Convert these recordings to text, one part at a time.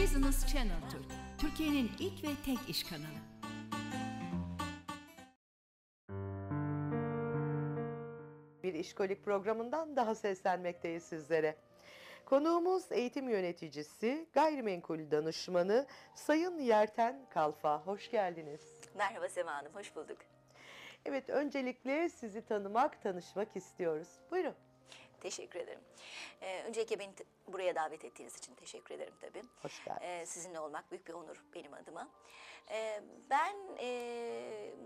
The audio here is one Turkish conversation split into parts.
Business Channel Türk, Türkiye'nin ilk ve tek iş kanalı. Bir işkolik programından daha seslenmekteyiz sizlere. Konuğumuz eğitim yöneticisi, gayrimenkul danışmanı Sayın Yerten Kalfa. Hoş geldiniz. Merhaba Sema Hanım, hoş bulduk. Evet, öncelikle sizi tanımak, tanışmak istiyoruz. Buyurun. Teşekkür ederim. Öncelikle beni buraya davet ettiğiniz için teşekkür ederim tabii. Hoş geldiniz. Sizinle olmak büyük bir onur benim adıma. Ben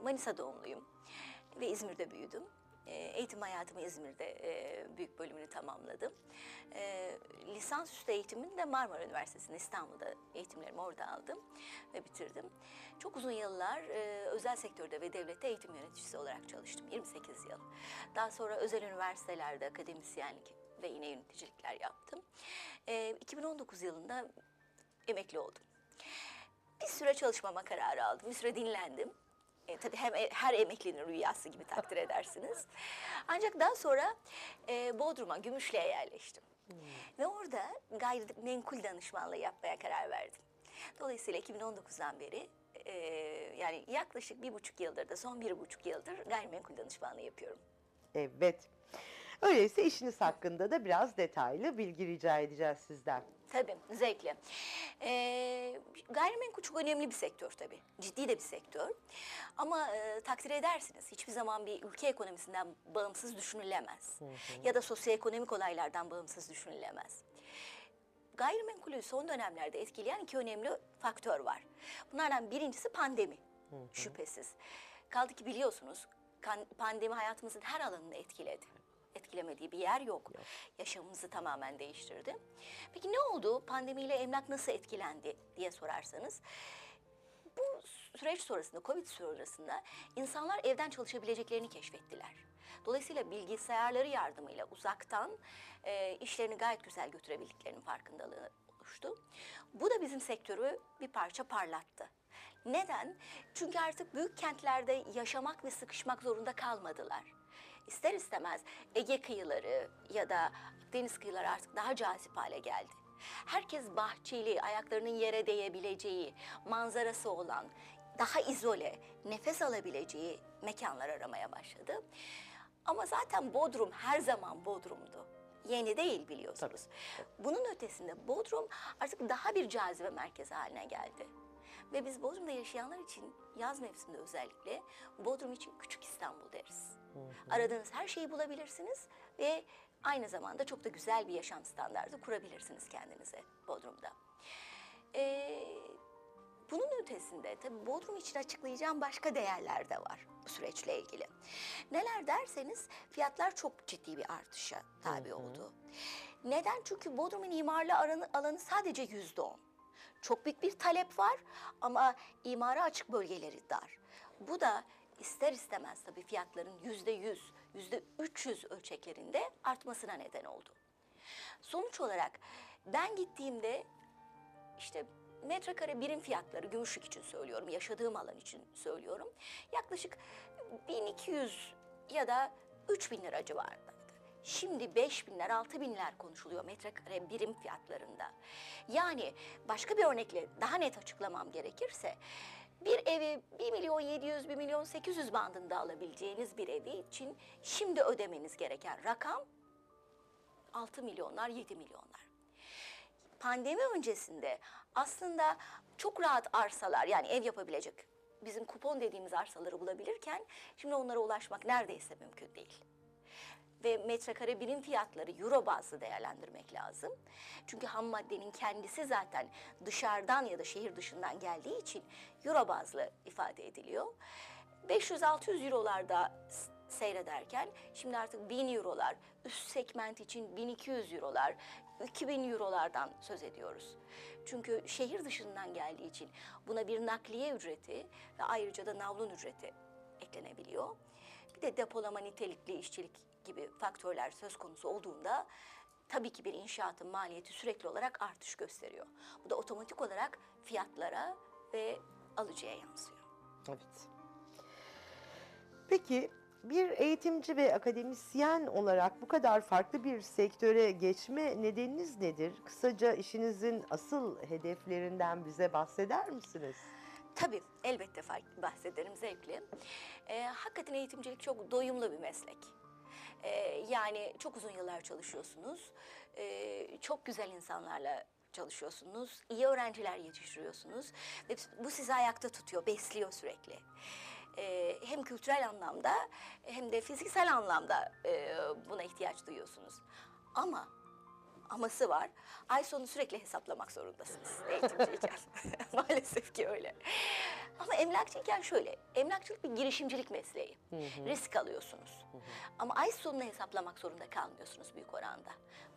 Manisa doğumluyum ve İzmir'de büyüdüm. Eğitim hayatımı İzmir'de büyük bölümünü tamamladım. Lisansüstü eğitimini de Marmara Üniversitesi'nde, İstanbul'da eğitimlerimi orada aldım ve bitirdim. Çok uzun yıllar özel sektörde ve devlette eğitim yöneticisi olarak çalıştım, 28 yıl. Daha sonra özel üniversitelerde akademisyenlik ve yine yöneticilikler yaptım. 2019 yılında emekli oldum. Bir süre çalışmama kararı aldım, bir süre dinlendim. Tabii her emeklinin rüyası gibi takdir edersiniz. Ancak daha sonra Bodrum'a, Gümüşlük'e yerleştim. Ve orada gayrimenkul danışmanlığı yapmaya karar verdim. Dolayısıyla 2019'dan beri yani yaklaşık 1,5 yıldır da son 1,5 yıldır gayrimenkul danışmanlığı yapıyorum. Evet. Öyleyse işiniz hakkında da biraz detaylı bilgi rica edeceğiz sizden. Tabii, zevkle. Gayrimenkul çok önemli bir sektör tabii. Ciddi de bir sektör. Ama takdir edersiniz, hiçbir zaman bir ülke ekonomisinden bağımsız düşünülemez. Hı hı. Ya da sosyoekonomik olaylardan bağımsız düşünülemez. Gayrimenkulü son dönemlerde etkileyen iki önemli faktör var. Bunlardan birincisi pandemi, hı hı, şüphesiz. Kaldı ki biliyorsunuz, pandemi hayatımızın her alanını etkiledi. Etkilemediği bir yer yok. Yaşamımızı tamamen değiştirdi. Peki ne oldu? Pandemiyle emlak nasıl etkilendi diye sorarsanız, bu süreç sonrasında, Covid sonrasında insanlar evden çalışabileceklerini keşfettiler. Dolayısıyla bilgisayarları yardımıyla uzaktan işlerini gayet güzel götürebildiklerinin farkındalığı oluştu. Bu da bizim sektörü bir parça parlattı. Neden? Çünkü artık büyük kentlerde yaşamak ve sıkışmak zorunda kalmadılar. İster istemez Ege kıyıları ya da deniz kıyıları artık daha cazip hale geldi. Herkes bahçeli, ayaklarının yere değebileceği, manzarası olan, daha izole, nefes alabileceği mekanlar aramaya başladı. Ama zaten Bodrum her zaman Bodrum'du. Yeni değil, biliyorsunuz. Bunun ötesinde Bodrum artık daha bir cazibe merkezi haline geldi. Ve biz Bodrum'da yaşayanlar için yaz mevsiminde özellikle Bodrum için küçük İstanbul deriz. Hı hı. Aradığınız her şeyi bulabilirsiniz ve aynı zamanda çok da güzel bir yaşam standardı kurabilirsiniz kendinize Bodrum'da. Bunun ötesinde tabii Bodrum için açıklayacağım başka değerler de var bu süreçle ilgili. Neler derseniz fiyatlar çok ciddi bir artışa tabi, hı hı, oldu. Neden? Çünkü Bodrum'un imarlı alanı sadece %10. Çok büyük bir talep var ama imara açık bölgeleri dar. Bu da ister istemez tabii fiyatların %100, %300 ölçeklerinde artmasına neden oldu. Sonuç olarak ben gittiğimde işte metrekare birim fiyatları, Gümüşlük için söylüyorum, yaşadığım alan için söylüyorum, yaklaşık 1200 ya da 3000 lira civarında. Şimdi 5.000'ler, 6.000'ler konuşuluyor metrekare birim fiyatlarında. Yani başka bir örnekle daha net açıklamam gerekirse, bir evi 1.700.000, 1.800.000 bandında alabileceğiniz bir evi için şimdi ödemeniz gereken rakam 6 milyonlar, 7 milyonlar. Pandemi öncesinde aslında çok rahat arsalar, yani ev yapabilecek bizim kupon dediğimiz arsaları bulabilirken, şimdi onlara ulaşmak neredeyse mümkün değil. Ve metrekare birim fiyatları euro bazlı değerlendirmek lazım. Çünkü ham maddenin kendisi zaten dışarıdan ya da şehir dışından geldiği için euro bazlı ifade ediliyor. 500-600 eurolarda seyrederken şimdi artık 1000 eurolar, üst segment için 1200 eurolar, 2000 eurolardan söz ediyoruz. Çünkü şehir dışından geldiği için buna bir nakliye ücreti ve ayrıca da navlun ücreti eklenebiliyor. Bir de depolama, nitelikli işçilik gibi faktörler söz konusu olduğunda tabii ki bir inşaatın maliyeti sürekli olarak artış gösteriyor. Bu da otomatik olarak fiyatlara ve alıcıya yansıyor. Evet. Peki Bir eğitimci ve akademisyen olarak bu kadar farklı bir sektöre geçme nedeniniz nedir? Kısaca işinizin asıl hedeflerinden bize bahseder misiniz? Tabii, elbette bahsederim zevkle. Hakikaten eğitimcilik çok doyumlu bir meslek. Yani çok uzun yıllar çalışıyorsunuz, çok güzel insanlarla çalışıyorsunuz, iyi öğrenciler yetiştiriyorsunuz ve bu sizi ayakta tutuyor, besliyor sürekli. Hem kültürel anlamda hem de fiziksel anlamda buna ihtiyaç duyuyorsunuz. Ama aması var, ay sonu sürekli hesaplamak zorundasınız eğitimciyken. Maalesef ki öyle. Ama emlakçıyken şöyle, emlakçılık bir girişimcilik mesleği. Hı hı. Risk alıyorsunuz. Hı hı. Ama ay sonunu hesaplamak zorunda kalmıyorsunuz büyük oranda.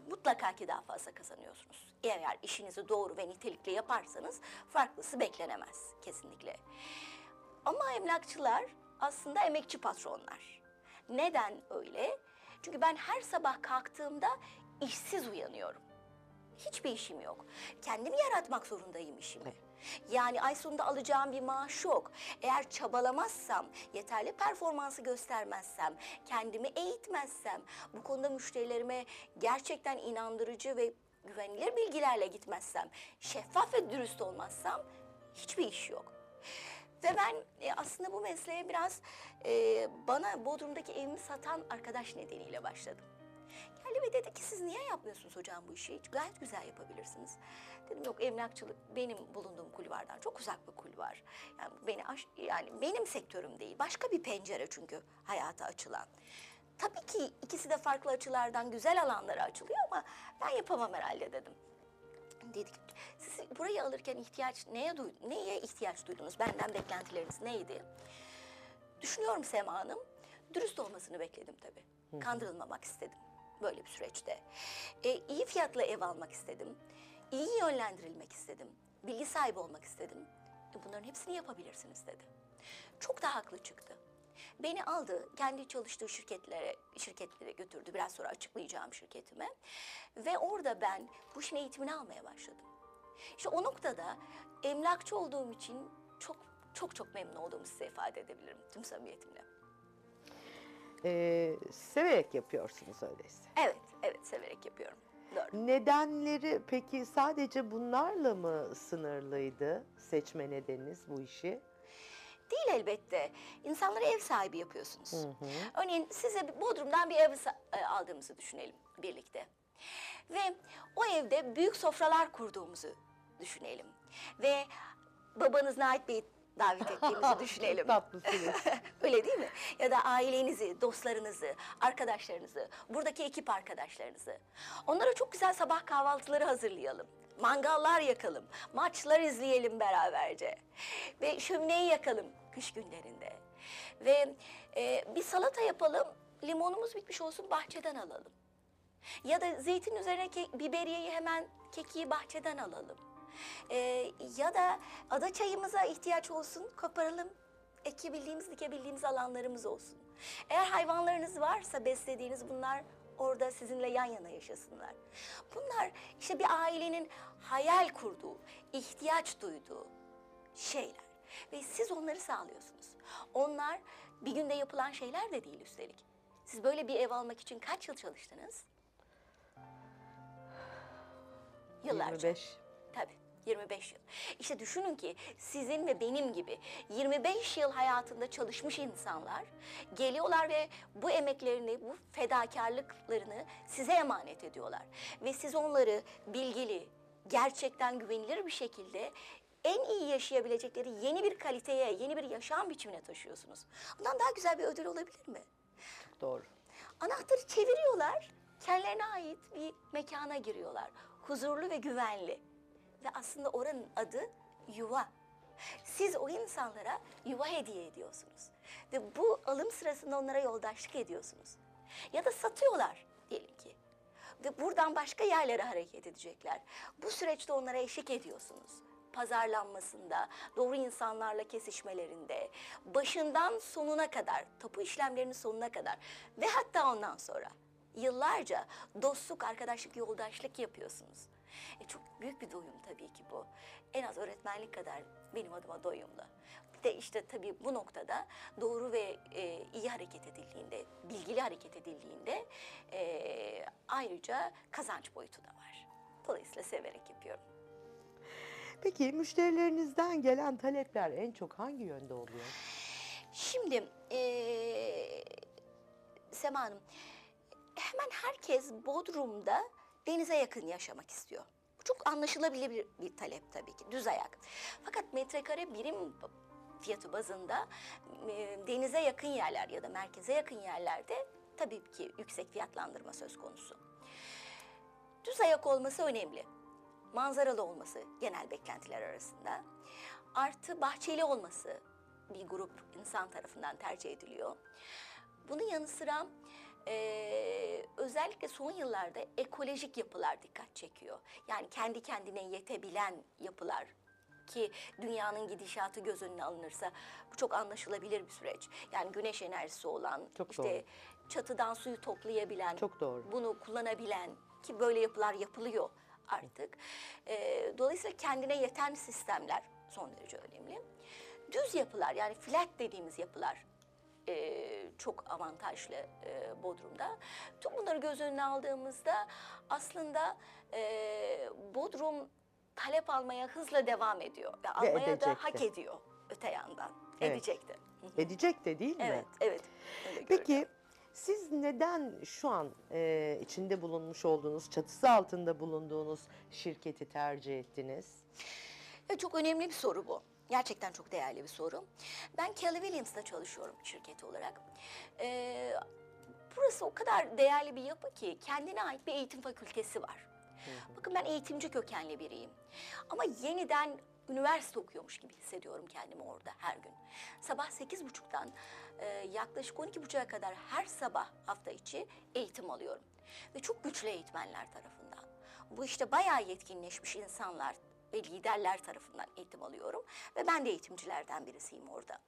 Mutlaka ki daha fazla kazanıyorsunuz. Eğer işinizi doğru ve nitelikli yaparsanız farklısı beklenemez kesinlikle. Ama emlakçılar aslında emekçi patronlar. Neden öyle? Çünkü ben her sabah kalktığımda işsiz uyanıyorum. Hiçbir işim yok. Kendimi yaratmak zorundayım işimi. Yani ay sonunda alacağım bir maaş yok. Eğer çabalamazsam, yeterli performansı göstermezsem, kendimi eğitmezsem, bu konuda müşterilerime gerçekten inandırıcı ve güvenilir bilgilerle gitmezsem, şeffaf ve dürüst olmazsam hiçbir iş yok. Ve ben aslında bu mesleğe biraz bana Bodrum'daki evimi satan arkadaş nedeniyle başladım. Geldi ve dedi ki siz niye yapmıyorsunuz hocam bu işi? Gayet güzel yapabilirsiniz. Dedim yok, emlakçılık benim bulunduğum kulvardan çok uzak bir kulvar. Yani, benim sektörüm değil. Başka bir pencere çünkü hayata açılan. Tabii ki ikisi de farklı açılardan güzel alanlara açılıyor ama ben yapamam herhalde dedim. Dedik, siz burayı alırken neye ihtiyaç duydunuz? Benden beklentileriniz neydi? Düşünüyorum Sema Hanım. Dürüst olmasını bekledim tabii. Hı. Kandırılmamak istedim böyle bir süreçte. İyi fiyatla ev almak istedim. İyi yönlendirilmek istedim. Bilgi sahibi olmak istedim. Bunların hepsini yapabilirsiniz dedi. Çok da haklı çıktı. Beni aldı, kendi çalıştığı şirketlere götürdü. Biraz sonra açıklayacağım şirketime. Ve orada ben bu işin eğitimini almaya başladım. İşte o noktada emlakçı olduğum için çok memnun olduğumu size ifade edebilirim tüm samimiyetimle. Severek yapıyorsunuz öyleyse. Evet, severek yapıyorum. Doğru. Nedenleri peki sadece bunlarla mı sınırlıydı seçme nedeniniz bu işi? Değil elbette. İnsanlara ev sahibi yapıyorsunuz. Hı hı. Örneğin size Bodrum'dan bir ev aldığımızı düşünelim birlikte. Ve o evde büyük sofralar kurduğumuzu düşünelim. Ve babanız Nait Bey'i davet ettiğimizi düşünelim. Tatlısınız. Öyle değil mi? Ya da ailenizi, dostlarınızı, arkadaşlarınızı, buradaki ekip arkadaşlarınızı. Onlara çok güzel sabah kahvaltıları hazırlayalım. Mangallar yakalım, maçlar izleyelim beraberce ve şömineyi yakalım kış günlerinde ve bir salata yapalım, limonumuz bitmiş olsun bahçeden alalım ya da zeytin üzerine biberiyeyi hemen kekiği bahçeden alalım ya da ada çayımıza ihtiyaç olsun koparalım. Ekebildiğimiz, dikebildiğimiz alanlarımız olsun. Eğer hayvanlarınız varsa beslediğiniz bunlar orada sizinle yan yana yaşasınlar. Bunlar işte bir ailenin hayal kurduğu, ihtiyaç duyduğu şeyler. Ve siz onları sağlıyorsunuz. Onlar bir günde yapılan şeyler de değil üstelik. Siz böyle bir ev almak için kaç yıl çalıştınız? Yıllarca. 25. Tabii. 25 yıl. İşte düşünün ki sizin ve benim gibi 25 yıl hayatında çalışmış insanlar geliyorlar ve bu emeklerini, bu fedakarlıklarını size emanet ediyorlar. Ve siz onları bilgili, gerçekten güvenilir bir şekilde en iyi yaşayabilecekleri yeni bir kaliteye, yeni bir yaşam biçimine taşıyorsunuz. Bundan daha güzel bir ödül olabilir mi? Çok doğru. Anahtarı çeviriyorlar, kendilerine ait bir mekana giriyorlar. Huzurlu ve güvenli. Ve aslında oranın adı yuva. Siz o insanlara yuva hediye ediyorsunuz. Ve bu alım sırasında onlara yoldaşlık ediyorsunuz. Ya da satıyorlar diyelim ki. Ve buradan başka yerlere hareket edecekler. Bu süreçte onlara eşlik ediyorsunuz. Pazarlanmasında, doğru insanlarla kesişmelerinde, başından sonuna kadar, tapu işlemlerinin sonuna kadar ve hatta ondan sonra yıllarca dostluk, arkadaşlık, yoldaşlık yapıyorsunuz. Çok büyük bir doyum tabii ki bu. En az öğretmenlik kadar benim adıma doyumlu. de işte tabii bu noktada doğru ve iyi hareket edildiğinde, bilgili hareket edildiğinde ayrıca kazanç boyutu da var. Dolayısıyla severek yapıyorum. Peki müşterilerinizden gelen talepler en çok hangi yönde oluyor? Şimdi Sema Hanım, hemen herkes Bodrum'da denize yakın yaşamak istiyor. Bu çok anlaşılabilir bir talep tabii ki, düz ayak. Fakat metrekare birim fiyatı bazında denize yakın yerler ya da merkeze yakın yerlerde tabii ki yüksek fiyatlandırma söz konusu. Düz ayak olması önemli. Manzaralı olması genel beklentiler arasında. Artı bahçeli olması bir grup insan tarafından tercih ediliyor. Bunun yanı sıra özellikle son yıllarda ekolojik yapılar dikkat çekiyor. Yani kendi kendine yetebilen yapılar ki dünyanın gidişatı göz önüne alınırsa bu çok anlaşılabilir bir süreç. Yani güneş enerjisi olan, çok işte doğru. Çatıdan suyu toplayabilen, çok doğru. Bunu kullanabilen ki böyle yapılar yapılıyor artık. Dolayısıyla kendine yeten sistemler son derece önemli. Düz yapılar, yani flat dediğimiz yapılar çok avantajlı Bodrum'da. Tüm bunları göz önüne aldığımızda aslında Bodrum talep almaya hızla devam ediyor. Ve almaya edecekti. Da hak ediyor öte yandan. Evet. Edecekti. Edecek de değil mi? Evet, evet. Peki siz neden şu an içinde bulunmuş olduğunuz, çatısı altında bulunduğunuz şirketi tercih ettiniz? Çok önemli bir soru bu. Gerçekten çok değerli bir soru. Ben Keller Williams'da çalışıyorum şirketi olarak. Burası o kadar değerli bir yapı ki kendine ait bir eğitim fakültesi var. Bakın ben eğitimci kökenli biriyim. Ama yeniden üniversite okuyormuş gibi hissediyorum kendimi orada her gün. Sabah 8.30'dan yaklaşık 12.30'a kadar her sabah hafta içi eğitim alıyorum. Ve çok güçlü eğitmenler tarafından. Bu işte bayağı yetkinleşmiş insanlar ve liderler tarafından eğitim alıyorum ve ben de eğitimcilerden birisiyim orada.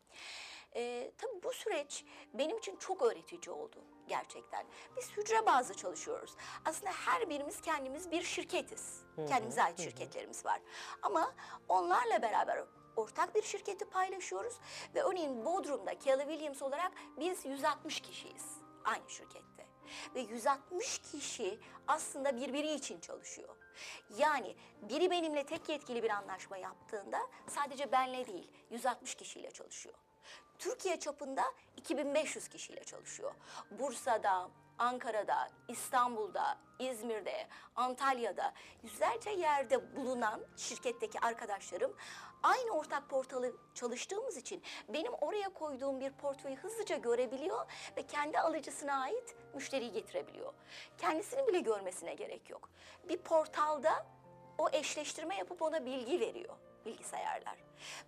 Tabii bu süreç benim için çok öğretici oldu gerçekten. Biz hücre bazlı çalışıyoruz. Aslında her birimiz kendimiz bir şirketiz. Hı-hı. Kendimize ait şirketlerimiz var. Ama onlarla beraber ortak bir şirketi paylaşıyoruz ve örneğin Bodrum'da Keller Williams olarak biz 160 kişiyiz aynı şirkette. Ve 160 kişi aslında birbiri için çalışıyor. Yani biri benimle tek yetkili bir anlaşma yaptığında sadece benle değil 160 kişiyle çalışıyor. Türkiye çapında 2500 kişiyle çalışıyor. Bursa'da, Ankara'da, İstanbul'da, İzmir'de, Antalya'da yüzlerce yerde bulunan şirketteki arkadaşlarım aynı ortak portalı çalıştığımız için benim oraya koyduğum bir portföyü hızlıca görebiliyor ve kendi alıcısına ait müşteriyi getirebiliyor. Kendisini bile görmesine gerek yok. Bir portalda o eşleştirme yapıp ona bilgi veriyor. Bilgisayarlar.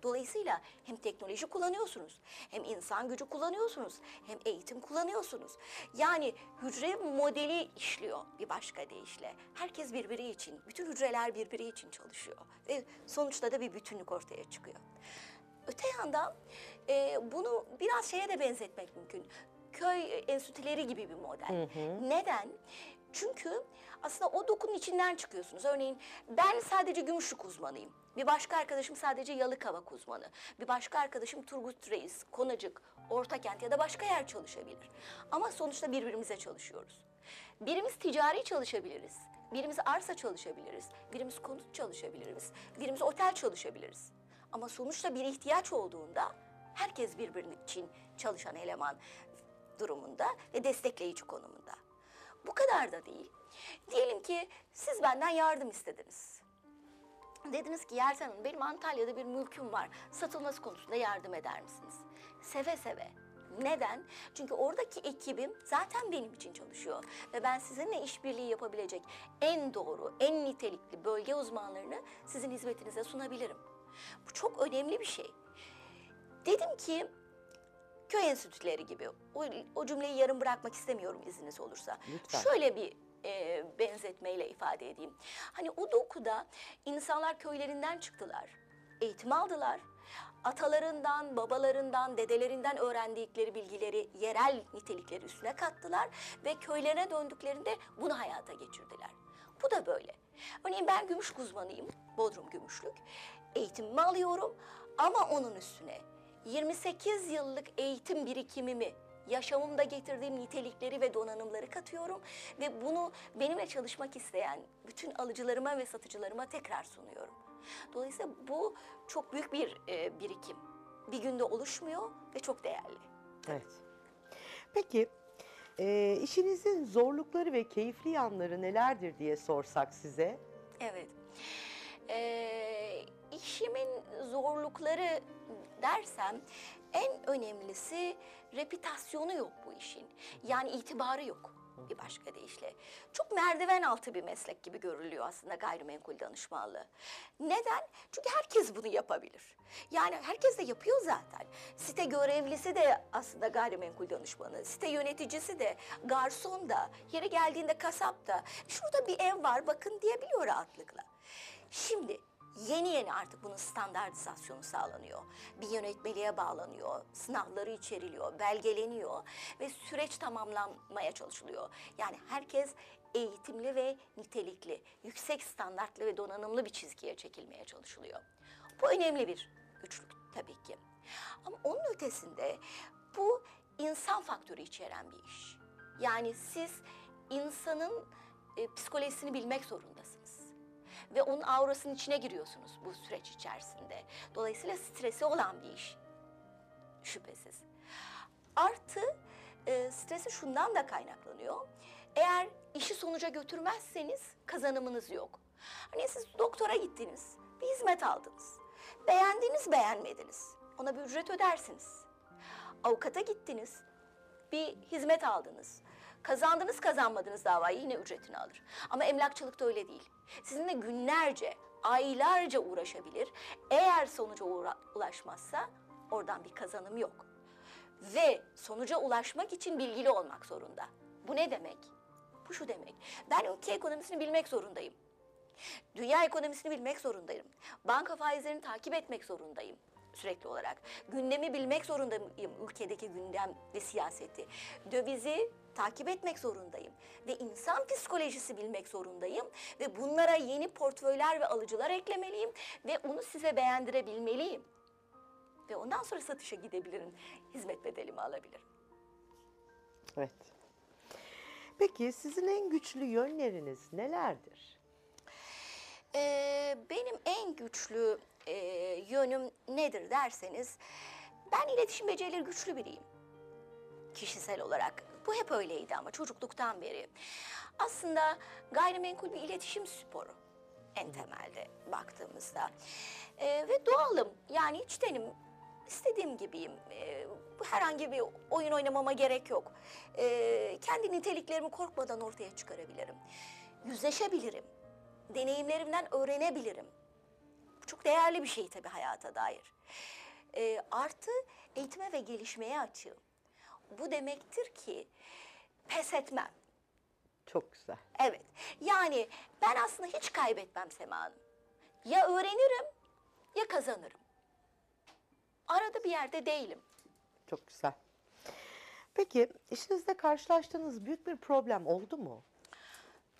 Dolayısıyla hem teknoloji kullanıyorsunuz, hem insan gücü kullanıyorsunuz, hem eğitim kullanıyorsunuz. Yani hücre modeli işliyor bir başka deyişle. Herkes birbiri için, bütün hücreler birbiri için çalışıyor. Ve sonuçta da bir bütünlük ortaya çıkıyor. Öte yandan bunu biraz şeye de benzetmek mümkün. Köy enstitüleri gibi bir model. Hı hı. Neden? Çünkü aslında o dokunun içinden çıkıyorsunuz. Örneğin ben sadece Gümüşlük uzmanıyım. Bir başka arkadaşım sadece Yalıkavak uzmanı. Bir başka arkadaşım Turgut Reis, Konacık, Ortakent ya da başka yer çalışabilir. Ama sonuçta birbirimize çalışıyoruz. Birimiz ticari çalışabiliriz. Birimiz arsa çalışabiliriz. Birimiz konut çalışabiliriz. Birimiz otel çalışabiliriz. Ama sonuçta bir ihtiyaç olduğunda herkes birbirinin için çalışan eleman durumunda ve destekleyici konumunda. Bu kadar da değil. Diyelim ki siz benden yardım istediniz. Dediniz ki Yerten Hanım benim Antalya'da bir mülküm var. Satılması konusunda yardım eder misiniz? Seve seve. Neden? Çünkü oradaki ekibim zaten benim için çalışıyor. Ve ben sizinle işbirliği yapabilecek en doğru, en nitelikli bölge uzmanlarını sizin hizmetinize sunabilirim. Bu çok önemli bir şey. Dedim ki köy enstitüleri gibi, o cümleyi yarım bırakmak istemiyorum izniniz olursa. Lütfen. Şöyle bir benzetmeyle ifade edeyim. Hani Udu Oku'da insanlar köylerinden çıktılar, eğitim aldılar. Atalarından, babalarından, dedelerinden öğrendikleri bilgileri, yerel nitelikleri üstüne kattılar ve köylerine döndüklerinde bunu hayata geçirdiler. Bu da böyle. Örneğin ben Gümüşlük uzmanıyım, Bodrum Gümüşlük. Eğitimimi alıyorum ama onun üstüne 28 yıllık eğitim birikimimi, yaşamımda getirdiğim nitelikleri ve donanımları katıyorum ve bunu benimle çalışmak isteyen bütün alıcılarıma ve satıcılarıma tekrar sunuyorum. Dolayısıyla bu çok büyük bir birikim. Bir günde oluşmuyor ve çok değerli. Evet. Peki, işinizin zorlukları ve keyifli yanları nelerdir diye sorsak size? Evet. İşimin zorlukları dersem en önemlisi reputasyonu yok bu işin. Yani itibarı yok bir başka deyişle. Çok merdiven altı bir meslek gibi görülüyor aslında gayrimenkul danışmanlığı. Neden? Çünkü herkes bunu yapabilir. Yani herkes de yapıyor zaten. Site görevlisi de aslında gayrimenkul danışmanı, site yöneticisi de, garson da, yeri geldiğinde kasap da, şurada bir ev var bakın diyebiliyor rahatlıkla. Şimdi yeni artık bunun standartizasyonu sağlanıyor. Bir yönetmeliğe bağlanıyor, sınavları içeriliyor, belgeleniyor ve süreç tamamlanmaya çalışılıyor. Yani herkes eğitimli ve nitelikli, yüksek standartlı ve donanımlı bir çizgiye çekilmeye çalışılıyor. Bu önemli bir üçlük tabii ki. Ama onun ötesinde bu insan faktörü içeren bir iş. Yani siz insanın psikolojisini bilmek zorundasınız. Ve onun aurasının içine giriyorsunuz bu süreç içerisinde. Dolayısıyla stresi olan bir iş, şüphesiz. Artı stresi şundan da kaynaklanıyor. Eğer işi sonuca götürmezseniz kazanımınız yok. Hani siz doktora gittiniz, bir hizmet aldınız. Beğendiniz, beğenmediniz. Ona bir ücret ödersiniz. Avukata gittiniz, bir hizmet aldınız. Kazandınız kazanmadınız davayı yine ücretini alır. Ama emlakçılıkta öyle değil. Sizinle günlerce, aylarca uğraşabilir. Eğer sonuca ulaşmazsa oradan bir kazanım yok. Ve sonuca ulaşmak için bilgili olmak zorunda. Bu ne demek? Bu şu demek. Ben ülke ekonomisini bilmek zorundayım. Dünya ekonomisini bilmek zorundayım. Banka faizlerini takip etmek zorundayım. Sürekli olarak. Gündemi bilmek zorundayım, ülkedeki gündem ve siyaseti. Dövizi takip etmek zorundayım ve insan psikolojisi bilmek zorundayım ve bunlara yeni portföyler ve alıcılar eklemeliyim ve onu size beğendirebilmeliyim. Ve ondan sonra satışa gidebilirim, hizmet bedelimi alabilirim. Evet. Peki sizin en güçlü yönleriniz nelerdir? Benim en güçlü yönüm nedir derseniz, ben iletişim becerileri güçlü biriyim kişisel olarak. Bu hep öyleydi ama çocukluktan beri. Aslında gayrimenkul bir iletişim sporu en temelde baktığımızda. Ve doğalım, yani içtenim, istediğim gibiyim. Herhangi bir oyun oynamama gerek yok. Kendi niteliklerimi korkmadan ortaya çıkarabilirim. Yüzleşebilirim, deneyimlerimden öğrenebilirim. Bu çok değerli bir şey tabii hayata dair. Artı eğitime ve gelişmeye açığım. Bu demektir ki pes etmem. Çok güzel. Evet. Yani ben aslında hiç kaybetmem Sema Hanım. Ya öğrenirim ya kazanırım. Arada bir yerde değilim. Çok güzel. Peki işinizde karşılaştığınız büyük bir problem oldu mu?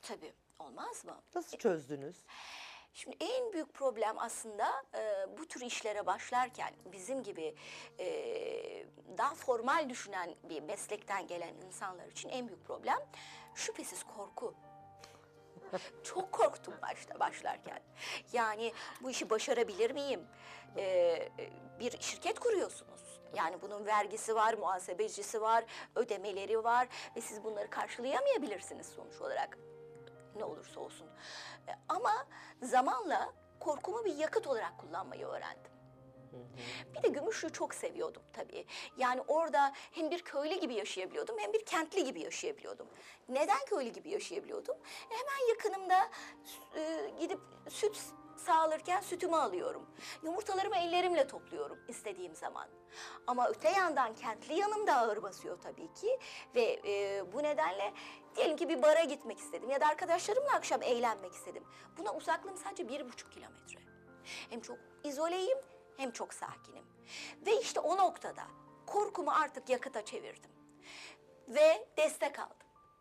Tabii. Olmaz mı? Nasıl çözdünüz? Şimdi en büyük problem aslında bu tür işlere başlarken bizim gibi daha formal düşünen bir meslekten gelen insanlar için en büyük problem şüphesiz korku. Çok korktum başta başlarken. Yani bu işi başarabilir miyim? Bir şirket kuruyorsunuz. Yani bunun vergisi var, muhasebecisi var, ödemeleri var ve siz bunları karşılayamayabilirsiniz sonuç olarak. Ne olursa olsun. Ama zamanla korkumu bir yakıt olarak kullanmayı öğrendim. Bir de Gümüşlüğü çok seviyordum tabii. Yani orada hem bir köylü gibi yaşayabiliyordum hem bir kentli gibi yaşayabiliyordum. Neden köylü gibi yaşayabiliyordum? Hemen yakınımda gidip süt sağlarken sütümü alıyorum. Yumurtalarımı ellerimle topluyorum istediğim zaman. Ama öte yandan kentli yanımda ağır basıyor tabii ki. Ve bu nedenle diyelim ki bir bara gitmek istedim ya da arkadaşlarımla akşam eğlenmek istedim. Buna uzaklığım sadece 1,5 kilometre. Hem çok izoleyim hem çok sakinim. Ve işte o noktada korkumu artık yakıta çevirdim. Ve destek aldım.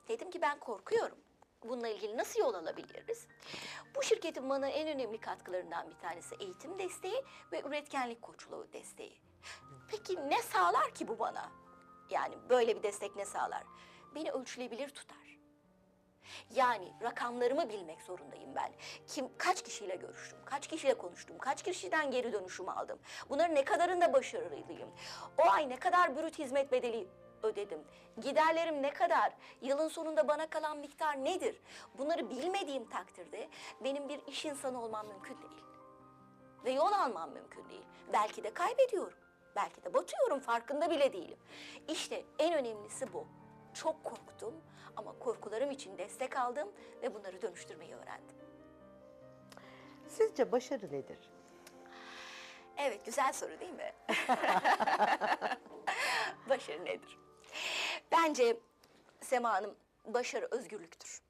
Dedim ki ben korkuyorum. Bununla ilgili nasıl yol alabiliriz? Bu şirketin bana en önemli katkılarından bir tanesi eğitim desteği ve üretkenlik koçluğu desteği. Peki ne sağlar ki bu bana? Yani böyle bir destek ne sağlar? Beni ölçülebilir tutar. Yani rakamlarımı bilmek zorundayım ben. Kaç kişiyle görüştüm, kaç kişiyle konuştum, kaç kişiden geri dönüşüm aldım. Bunların ne kadarında başarılıyım? O ay ne kadar brüt hizmet bedeli ödedim? Giderlerim ne kadar? Yılın sonunda bana kalan miktar nedir? Bunları bilmediğim takdirde benim bir iş insanı olmam mümkün değil. Ve yol almam mümkün değil. Belki de kaybediyorum. Belki de batıyorum, farkında bile değilim. İşte en önemlisi bu. Çok korktum ama korkularım için destek aldım ve bunları dönüştürmeyi öğrendim. Sizce başarı nedir? Evet, güzel soru değil mi? Başarı nedir? Bence Sema Hanım, başarı özgürlüktür.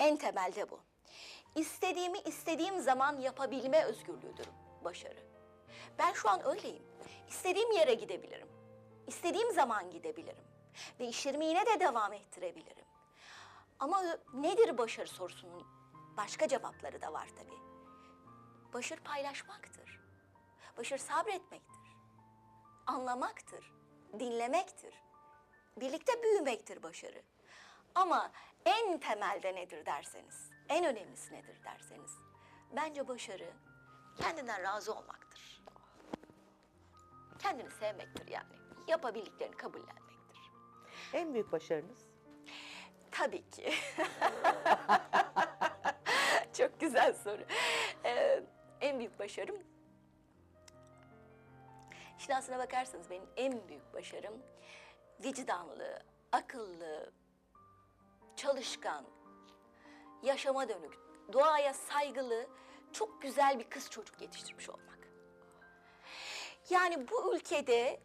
En temelde bu. İstediğimi istediğim zaman yapabilme özgürlüğüdür başarı. Ben şu an öyleyim. İstediğim yere gidebilirim. İstediğim zaman gidebilirim. Ve işlerimi yine de devam ettirebilirim. Ama nedir başarı sorusunun başka cevapları da var tabii. Başarı paylaşmaktır. Başarı sabretmektir. Anlamaktır. Dinlemektir. Birlikte büyümektir başarı. Ama en temelde nedir derseniz, en önemlisi nedir derseniz, bence başarı kendinden razı olmaktır. Kendini sevmektir yani. Yapabildiklerini kabullenmektir. En büyük başarınız? Tabii ki. Çok güzel soru. En büyük başarım... Şimdi aslına bakarsanız benim en büyük başarım... vicdanlı, akıllı, çalışkan, yaşama dönük, doğaya saygılı... çok güzel bir kız çocuk yetiştirmiş olmak. Yani bu ülkede...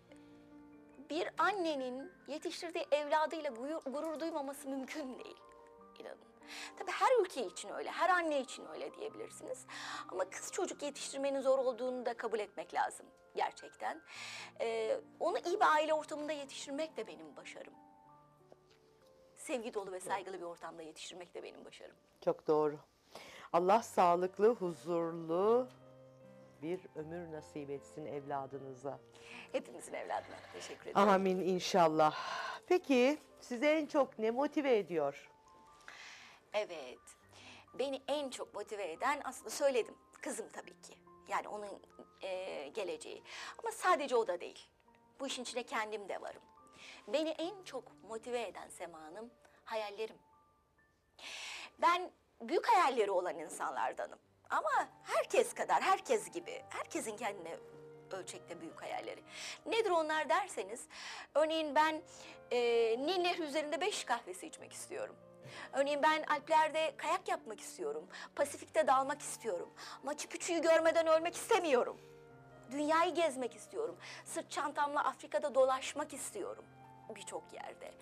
bir annenin yetiştirdiği evladıyla gurur duymaması mümkün değil, inanın. Tabii her ülke için öyle, her anne için öyle diyebilirsiniz. Ama kız çocuk yetiştirmenin zor olduğunu da kabul etmek lazım gerçekten. Onu iyi bir aile ortamında yetiştirmek de benim başarım. Sevgi dolu ve saygılı bir ortamda yetiştirmek de benim başarım. Çok doğru. Allah sağlıklı, huzurlu bir ömür nasip etsin evladınıza. Hepimizin evladına. Teşekkür ederim. Amin inşallah. Peki size en çok ne motive ediyor? Evet. Beni en çok motive eden aslında söyledim. Kızım tabii ki. Yani onun geleceği. Ama sadece o da değil. Bu işin içine kendim de varım. Beni en çok motive eden Sema Hanım, hayallerim. Ben büyük hayalleri olan insanlardanım. Ama herkes kadar, herkes gibi, herkesin kendine ölçekte büyük hayalleri. Nedir onlar derseniz, örneğin ben Nil Nehri üzerinde 5 kahvesi içmek istiyorum. Örneğin ben Alplerde kayak yapmak istiyorum, Pasifik'te dalmak istiyorum. Machu Picchu'yu görmeden ölmek istemiyorum. Dünyayı gezmek istiyorum, sırt çantamla Afrika'da dolaşmak istiyorum birçok yerde.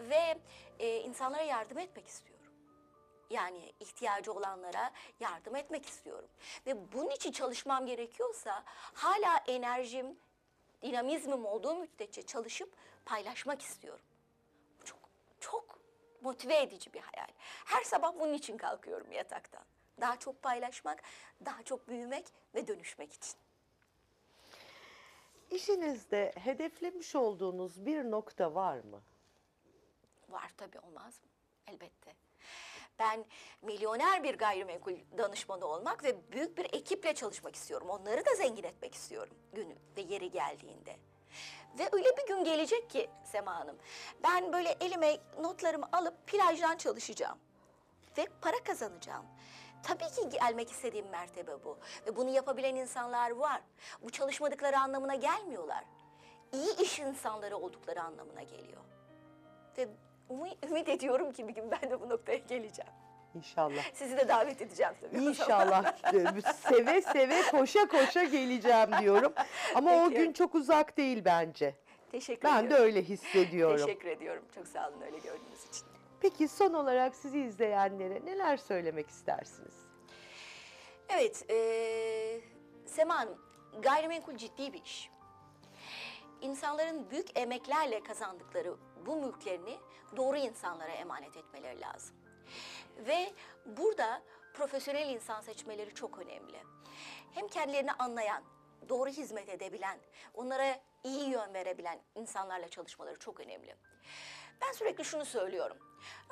Ve insanlara yardım etmek istiyorum. Yani ihtiyacı olanlara yardım etmek istiyorum. Ve bunun için çalışmam gerekiyorsa hala enerjim, dinamizmim olduğu müddetçe çalışıp paylaşmak istiyorum. Çok, çok motive edici bir hayal. Her sabah bunun için kalkıyorum yataktan. Daha çok paylaşmak, daha çok büyümek ve dönüşmek için. İşinizde hedeflemiş olduğunuz bir nokta var mı? Var tabii, olmaz mı? Elbette. Ben milyoner bir gayrimenkul danışmanı olmak ve büyük bir ekiple çalışmak istiyorum. Onları da zengin etmek istiyorum günü ve yeri geldiğinde. Ve öyle bir gün gelecek ki Sema Hanım, ben böyle elime notlarımı alıp plajdan çalışacağım. Ve para kazanacağım. Tabii ki gelmek istediğim mertebe bu. Ve bunu yapabilen insanlar var. Bu çalışmadıkları anlamına gelmiyorlar. İyi iş insanları oldukları anlamına geliyor. Ve ümit ediyorum ki bir gün ben de bu noktaya geleceğim. İnşallah. Sizi de davet edeceğim tabii. İnşallah. Seve seve, koşa koşa geleceğim diyorum. Ama peki, o gün çok uzak değil bence. Teşekkür ediyorum. Ben de öyle hissediyorum. Teşekkür ediyorum. Çok sağ olun öyle gördüğünüz için. Peki son olarak sizi izleyenlere neler söylemek istersiniz? Evet, Sema Hanım, gayrimenkul ciddi bir iş. İnsanların büyük emeklerle kazandıkları bu mülklerini doğru insanlara emanet etmeleri lazım. Ve burada profesyonel insan seçmeleri çok önemli. Hem kendilerini anlayan, doğru hizmet edebilen, onlara iyi yön verebilen insanlarla çalışmaları çok önemli. Ben sürekli şunu söylüyorum.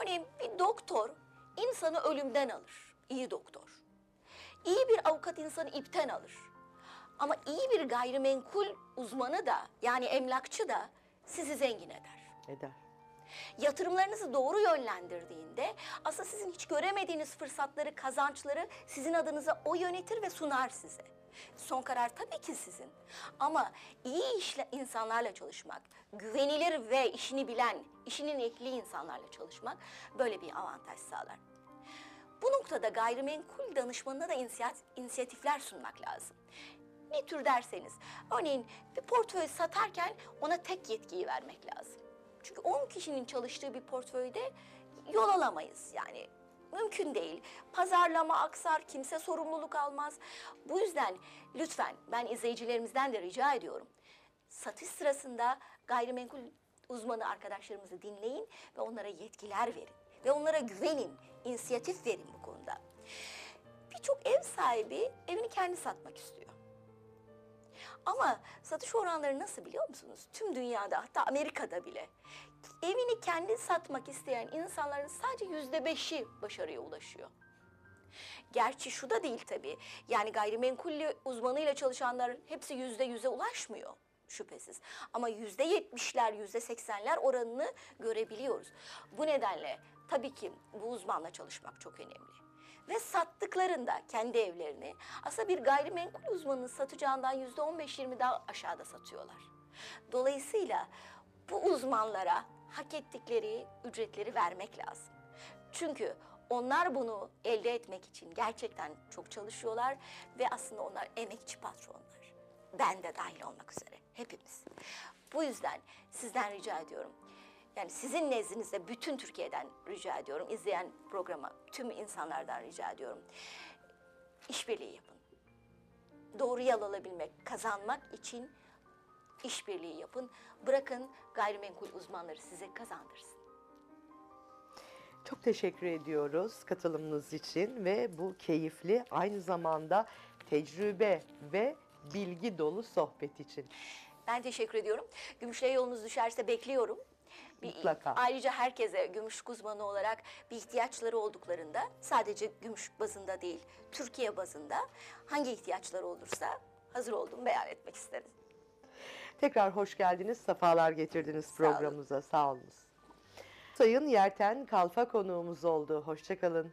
Örneğin bir doktor insanı ölümden alır, iyi doktor. İyi bir avukat insanı ipten alır. Ama iyi bir gayrimenkul uzmanı da, yani emlakçı da sizi zengin eder. Eder. Yatırımlarınızı doğru yönlendirdiğinde aslında sizin hiç göremediğiniz fırsatları, kazançları sizin adınıza o yönetir ve sunar size. Son karar tabii ki sizin. Ama iyi insanlarla çalışmak, güvenilir ve işini bilen, işinin ehli insanlarla çalışmak böyle bir avantaj sağlar. Bu noktada gayrimenkul danışmanına da inisiyatifler sunmak lazım. Ne tür derseniz, örneğin bir portföy satarken ona tek yetkiyi vermek lazım. Çünkü 10 kişinin çalıştığı bir portföyde yol alamayız yani. Mümkün değil. Pazarlama aksar, kimse sorumluluk almaz. Bu yüzden lütfen ben izleyicilerimizden de rica ediyorum. Satış sırasında gayrimenkul uzmanı arkadaşlarımızı dinleyin ve onlara yetkiler verin. Ve onlara güvenin, inisiyatif verin bu konuda. Birçok ev sahibi evini kendi satmak istiyor. Ama satış oranları nasıl biliyor musunuz? Tüm dünyada, hatta Amerika'da bile evini kendi satmak isteyen insanların sadece %5'i başarıya ulaşıyor. Gerçi şu da değil tabii, yani gayrimenkul uzmanıyla çalışanların hepsi %100'e ulaşmıyor şüphesiz. Ama %70'ler, %80'ler oranını görebiliyoruz. Bu nedenle tabii ki bu uzmanla çalışmak çok önemli. Ve sattıklarında kendi evlerini aslında bir gayrimenkul uzmanının satacağından %15-20 daha aşağıda satıyorlar. Dolayısıyla bu uzmanlara hak ettikleri ücretleri vermek lazım. Çünkü onlar bunu elde etmek için gerçekten çok çalışıyorlar ve aslında onlar emekçi patronlar. Ben de dahil olmak üzere hepimiz. Bu yüzden sizden rica ediyorum. Yani sizin nezdinizde bütün Türkiye'den rica ediyorum, izleyen programa tüm insanlardan rica ediyorum. İşbirliği yapın. Doğru yol alabilmek, kazanmak için işbirliği yapın. Bırakın gayrimenkul uzmanları size kazandırsın. Çok teşekkür ediyoruz katılımınız için ve bu keyifli, aynı zamanda tecrübe ve bilgi dolu sohbet için. Ben teşekkür ediyorum. Gümüşlüğe yolunuz düşerse bekliyorum. Mutlaka. Ayrıca herkese gümüşlük uzmanı olarak bir ihtiyaçları olduklarında, sadece gümüşlük bazında değil, Türkiye bazında hangi ihtiyaçları olursa hazır olduğumu beyan etmek isterim. Tekrar hoş geldiniz, sefalar getirdiniz programımıza. Sağ olun. Sağ olun. Sayın Yerten Kalfa konuğumuz oldu. Hoşçakalın.